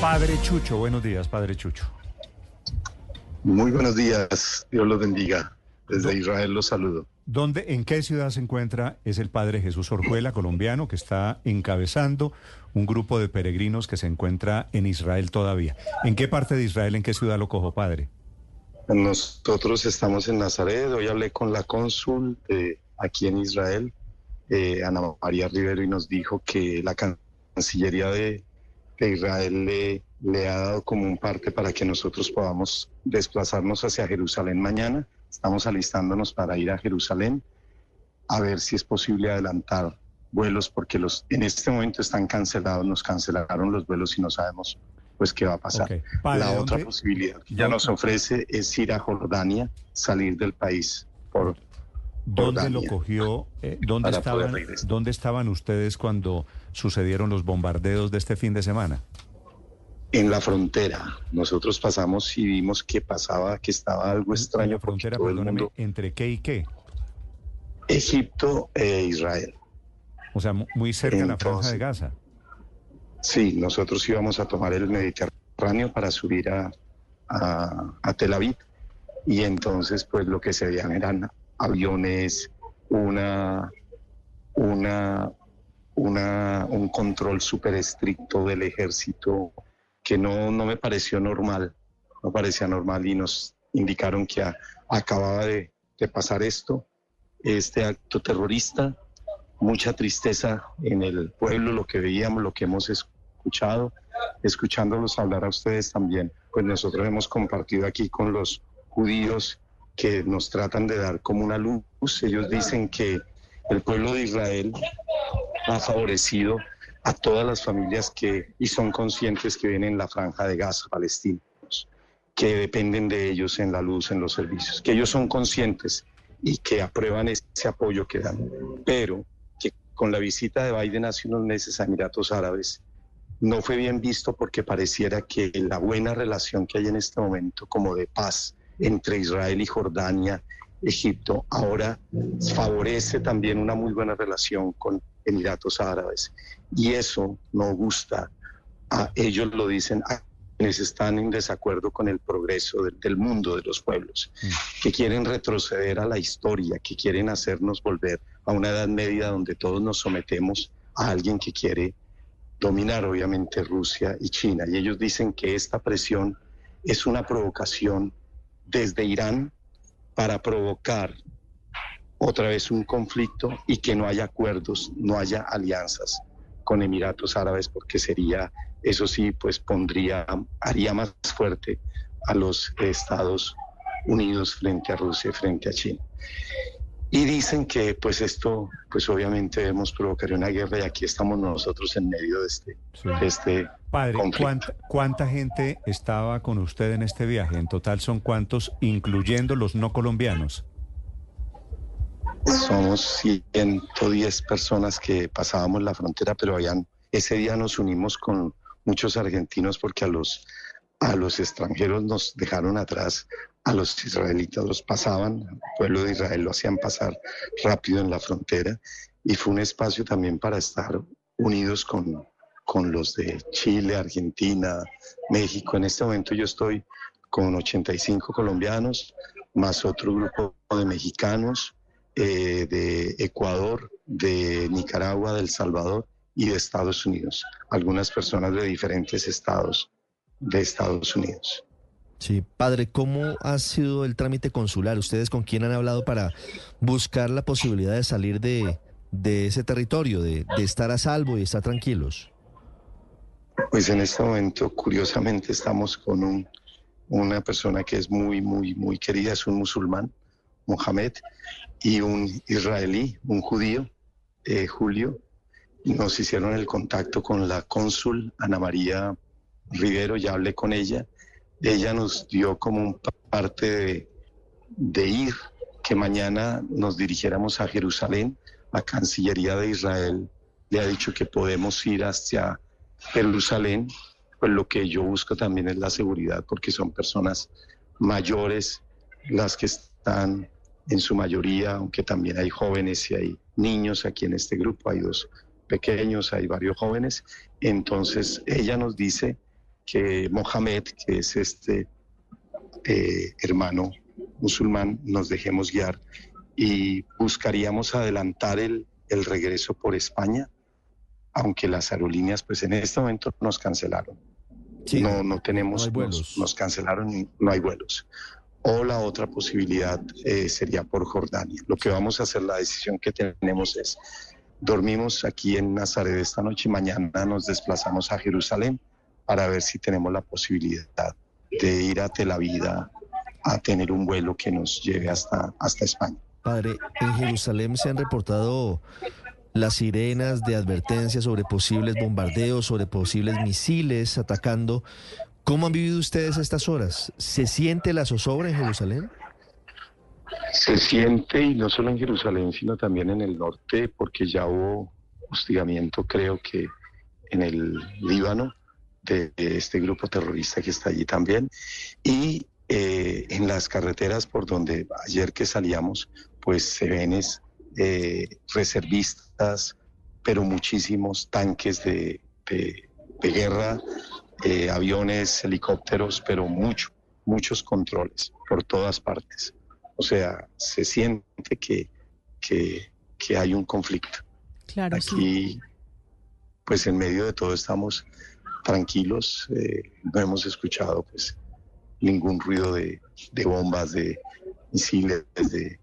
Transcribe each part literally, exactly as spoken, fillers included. Padre Chucho, buenos días, Padre Chucho. Muy buenos días, Dios los bendiga. Desde Israel los saludo. ¿Dónde, en qué ciudad se encuentra? Es el Padre Jesús Orjuela, colombiano, que está encabezando un grupo de peregrinos que se encuentra en Israel todavía. ¿En qué parte de Israel, en qué ciudad lo cojo, Padre? Nosotros estamos en Nazaret. Hoy hablé con la cónsul de aquí en Israel, eh, Ana María Rivero, y nos dijo que la Cancillería de, de Israel le, le ha dado como un parte para que nosotros podamos desplazarnos hacia Jerusalén mañana. Estamos alistándonos para ir a Jerusalén a ver si es posible adelantar vuelos, porque los en este momento están cancelados, nos cancelaron los vuelos y no sabemos pues qué va a pasar. Okay. Padre, la otra posibilidad que ya nos ofrece es ir a Jordania, salir del país por Jordania. ¿Dónde lo cogió? Eh, ¿dónde, estaban, ¿Dónde estaban ustedes cuando sucedieron los bombardeos de este fin de semana? En la frontera. Nosotros pasamos y vimos que pasaba, que estaba algo extraño. ¿La frontera, perdóname, entre qué y qué? Egipto e Israel. O sea, muy cerca de la franja de Gaza. Sí, nosotros íbamos a tomar el Mediterráneo para subir a, a, a Tel Aviv. Y entonces, pues lo que se veían eran aviones, una... una, una un control súper estricto del ejército, que no, no me pareció normal, no parecía normal, y nos indicaron que a, acababa de, de pasar esto, este acto terrorista. Mucha tristeza en el pueblo, lo que veíamos, lo que hemos escuchado, escuchándolos hablar a ustedes también. Pues nosotros hemos compartido aquí con los judíos que nos tratan de dar como una luz. Ellos dicen que el pueblo de Israel ha favorecido a todas las familias que, y son conscientes que vienen en la franja de Gaza, palestinos, que dependen de ellos en la luz, en los servicios, que ellos son conscientes y que aprueban ese apoyo que dan, pero que con la visita de Biden hace unos meses a Emiratos Árabes no fue bien visto, porque pareciera que la buena relación que hay en este momento como de paz entre Israel y Jordania, Egipto, ahora favorece también una muy buena relación con Emiratos Árabes, y eso no gusta. A ellos lo dicen a quienes están en desacuerdo con el progreso del, del mundo, de los pueblos, que quieren retroceder a la historia, que quieren hacernos volver a una edad media donde todos nos sometemos a alguien que quiere dominar, obviamente, Rusia y China. Y ellos dicen que esta presión es una provocación desde Irán para provocar otra vez un conflicto y que no haya acuerdos, no haya alianzas con Emiratos Árabes, porque sería, eso sí, pues pondría, haría más fuerte a los Estados Unidos frente a Rusia y frente a China. Y dicen que pues esto, pues obviamente debemos provocar una guerra, y aquí estamos nosotros en medio de este, sí. de este Padre, conflicto. ¿cuánta, ¿cuánta gente estaba con usted en este viaje? En total, ¿son cuántos, incluyendo los no colombianos? Somos ciento diez personas que pasábamos la frontera, pero habían, ese día nos unimos con muchos argentinos, porque a los, a los extranjeros nos dejaron atrás, a los israelitas los pasaban, al pueblo de Israel lo hacían pasar rápido en la frontera, y fue un espacio también para estar unidos con, con los de Chile, Argentina, México. En este momento yo estoy con ochenta y cinco colombianos, más otro grupo de mexicanos, Eh, de Ecuador, de Nicaragua, de El Salvador y de Estados Unidos. Algunas personas de diferentes estados de Estados Unidos. Sí, padre, ¿cómo ha sido el trámite consular? ¿Ustedes con quién han hablado para buscar la posibilidad de salir de, de ese territorio, de, de estar a salvo y estar tranquilos? Pues en este momento, curiosamente, estamos con un, una persona que es muy, muy, muy querida, es un musulmán, Mohammed, y un israelí, un judío, eh, Julio. Nos hicieron el contacto con la cónsul Ana María Rivero, ya hablé con ella. Ella nos dio como un parte de, de ir, que mañana nos dirigiéramos a Jerusalén. La Cancillería de Israel le ha dicho que podemos ir hacia Jerusalén. Pues lo que yo busco también es la seguridad, porque son personas mayores las que están, en su mayoría, aunque también hay jóvenes y hay niños aquí en este grupo, hay dos pequeños, hay varios jóvenes. Entonces ella nos dice que Mohammed, que es este eh, hermano musulmán, nos dejemos guiar y buscaríamos adelantar el, el regreso por España, aunque las aerolíneas pues en este momento nos cancelaron. Sí, no, no tenemos, no hay vuelos. Nos, nos cancelaron y no hay vuelos. O la otra posibilidad eh, sería por Jordania. Lo que vamos a hacer, la decisión que tenemos es, dormimos aquí en Nazaret esta noche y mañana nos desplazamos a Jerusalén para ver si tenemos la posibilidad de ir a Tel Aviv a tener un vuelo que nos lleve hasta, hasta España. Padre, en Jerusalén se han reportado las sirenas de advertencia sobre posibles bombardeos, sobre posibles misiles atacando. ¿Cómo han vivido ustedes estas horas? ¿Se siente la zozobra en Jerusalén? Se siente, y no solo en Jerusalén, sino también en el norte, porque ya hubo hostigamiento, creo que en el Líbano, de, de este grupo terrorista que está allí también. Y eh, en las carreteras por donde ayer que salíamos, pues se ven es, eh, reservistas, pero muchísimos tanques de, de, de guerra, Eh, aviones, helicópteros, pero mucho, muchos controles por todas partes. O sea, se siente que, que, que hay un conflicto. Claro, aquí, sí. Pues en medio de todo estamos tranquilos, eh, no hemos escuchado pues ningún ruido de, de bombas, de misiles, de,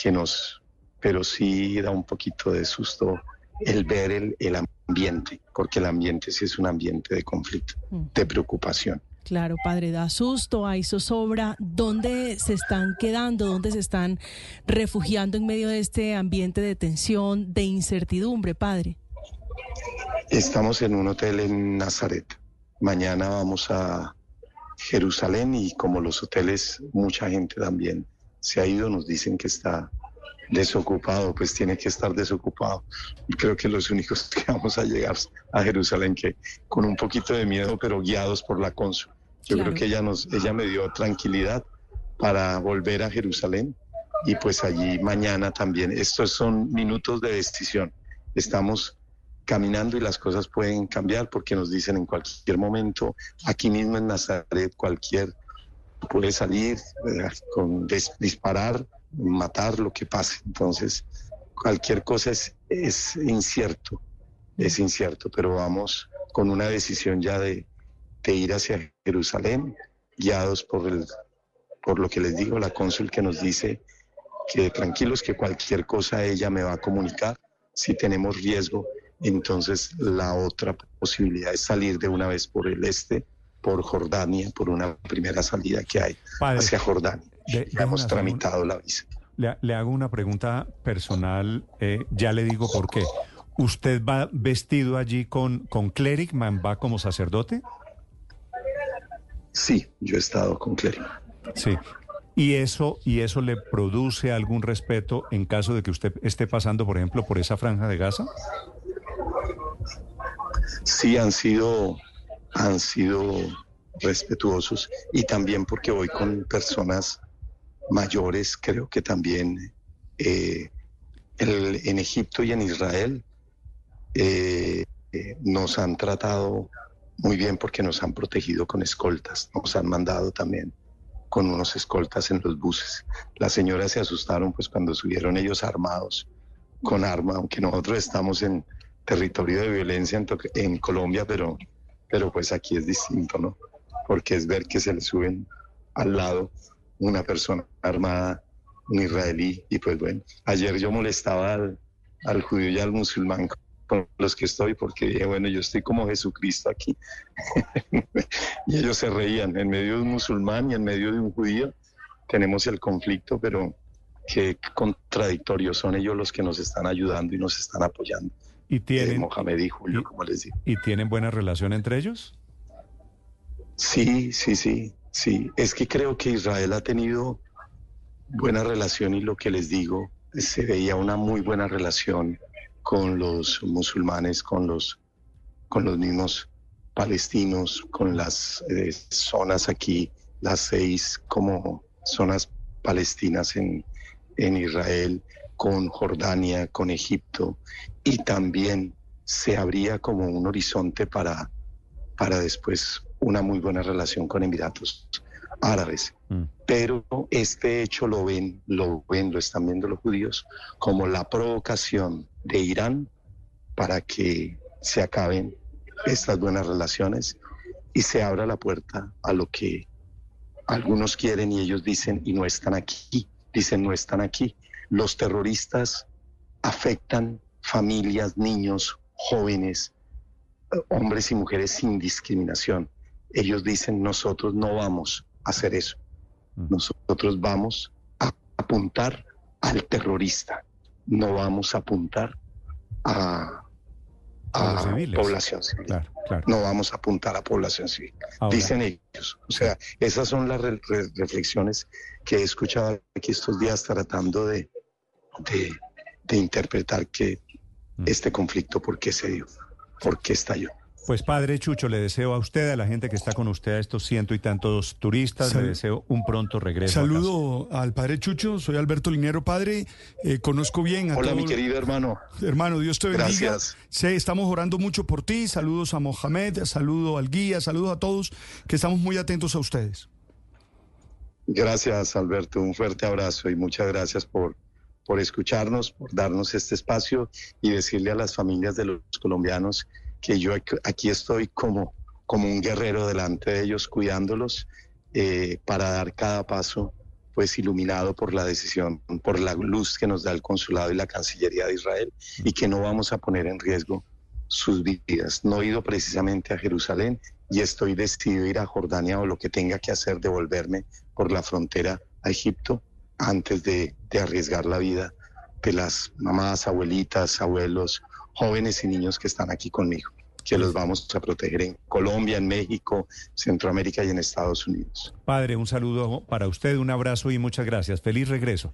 que nos, pero sí da un poquito de susto el ver el, el ambiente, porque el ambiente sí es un ambiente de conflicto, de preocupación. Claro, padre, da susto, hay zozobra. ¿Dónde se están quedando? ¿Dónde se están refugiando en medio de este ambiente de tensión, de incertidumbre, padre? Estamos en un hotel en Nazaret. Mañana vamos a Jerusalén y como los hoteles, mucha gente también se ha ido, nos dicen que está desocupado, pues tiene que estar desocupado. Creo que los únicos que vamos a llegar a Jerusalén, que con un poquito de miedo, pero guiados por la cónsul. Yo claro. creo que ella nos, ella me dio tranquilidad para volver a Jerusalén y pues allí mañana también. Estos son minutos de decisión. Estamos caminando y las cosas pueden cambiar porque nos dicen en cualquier momento, aquí mismo en Nazaret, cualquier puede salir, ¿verdad? Con des, disparar, matar, lo que pase. Entonces cualquier cosa es, es incierto, es incierto, pero vamos con una decisión ya de, de ir hacia Jerusalén, guiados por, el, por lo que les digo, la cónsul que nos dice que tranquilos, que cualquier cosa ella me va a comunicar, si tenemos riesgo. Entonces la otra posibilidad es salir de una vez por el este, por Jordania, por una primera salida que hay, padre, hacia Jordania. Le, le hemos tramitado una, la visa. Le, le hago una pregunta personal, eh, ya le digo por qué. ¿Usted va vestido allí con, con clericman, va como sacerdote? Sí, yo he estado con clericman. Sí. ¿Y eso, ¿Y eso le produce algún respeto en caso de que usted esté pasando, por ejemplo, por esa franja de Gaza? Sí, han sido... han sido respetuosos y también porque voy con personas mayores. Creo que también eh, el, en Egipto y en Israel eh, eh, nos han tratado muy bien porque nos han protegido con escoltas, nos han mandado también con unos escoltas en los buses. Las señoras se asustaron pues cuando subieron ellos armados con arma, aunque nosotros estamos en territorio de violencia en, en Colombia, pero Pero pues aquí es distinto, ¿no? Porque es ver que se le suben al lado una persona armada, un israelí, y pues bueno, ayer yo molestaba al, al judío y al musulmán con los que estoy, porque dije, bueno, yo estoy como Jesucristo aquí. Y ellos se reían, en medio de un musulmán y en medio de un judío tenemos el conflicto, pero qué contradictorio, son ellos los que nos están ayudando y nos están apoyando. ¿Y tienen, eh, Mohammed y Julio, y, como les digo. ¿Y tienen buena relación entre ellos? Sí, sí, sí, sí. Es que creo que Israel ha tenido buena relación y lo que les digo, se veía una muy buena relación con los musulmanes, con los, con los mismos palestinos, con las eh, zonas aquí, las seis como zonas palestinas en, en Israel, con Jordania, con Egipto, y también se abría como un horizonte para, para después una muy buena relación con Emiratos Árabes. Mm. Pero este hecho lo ven, lo ven, lo están viendo los judíos como la provocación de Irán para que se acaben estas buenas relaciones y se abra la puerta a lo que algunos quieren y ellos dicen, y no están aquí, dicen no están aquí. Los terroristas afectan familias, niños, jóvenes, hombres y mujeres sin discriminación. Ellos dicen, nosotros no vamos a hacer eso. Nosotros vamos a apuntar al terrorista. No vamos a apuntar a, a, a población civil. Claro, claro. No vamos a apuntar a población civil. Ahora, dicen ellos. O sea, esas son las re- re- reflexiones que he escuchado aquí estos días tratando de, de, de interpretar que mm. este conflicto, ¿por qué se dio? ¿Por qué estalló? Pues padre Chucho, le deseo a usted, a la gente que está con usted, a estos ciento y tantos turistas, Salud. le deseo un pronto regreso. Saludo al padre Chucho, soy Alberto Linero, padre, eh, conozco bien a Hola, todo... mi querido hermano. Hermano, Dios te bendiga. Gracias. Sí, estamos orando mucho por ti, saludos a Mohammed, saludo al guía, saludos a todos, que estamos muy atentos a ustedes. Gracias Alberto, un fuerte abrazo y muchas gracias por... por escucharnos, por darnos este espacio y decirle a las familias de los colombianos que yo aquí estoy como, como un guerrero delante de ellos, cuidándolos eh, para dar cada paso pues iluminado por la decisión, por la luz que nos da el Consulado y la Cancillería de Israel, y que no vamos a poner en riesgo sus vidas. No he ido precisamente a Jerusalén y estoy decidido a ir a Jordania o lo que tenga que hacer, devolverme por la frontera a Egipto, antes de, de arriesgar la vida de las mamás, abuelitas, abuelos, jóvenes y niños que están aquí conmigo, que los vamos a proteger en Colombia, en México, Centroamérica y en Estados Unidos. Padre, un saludo para usted, un abrazo y muchas gracias. Feliz regreso.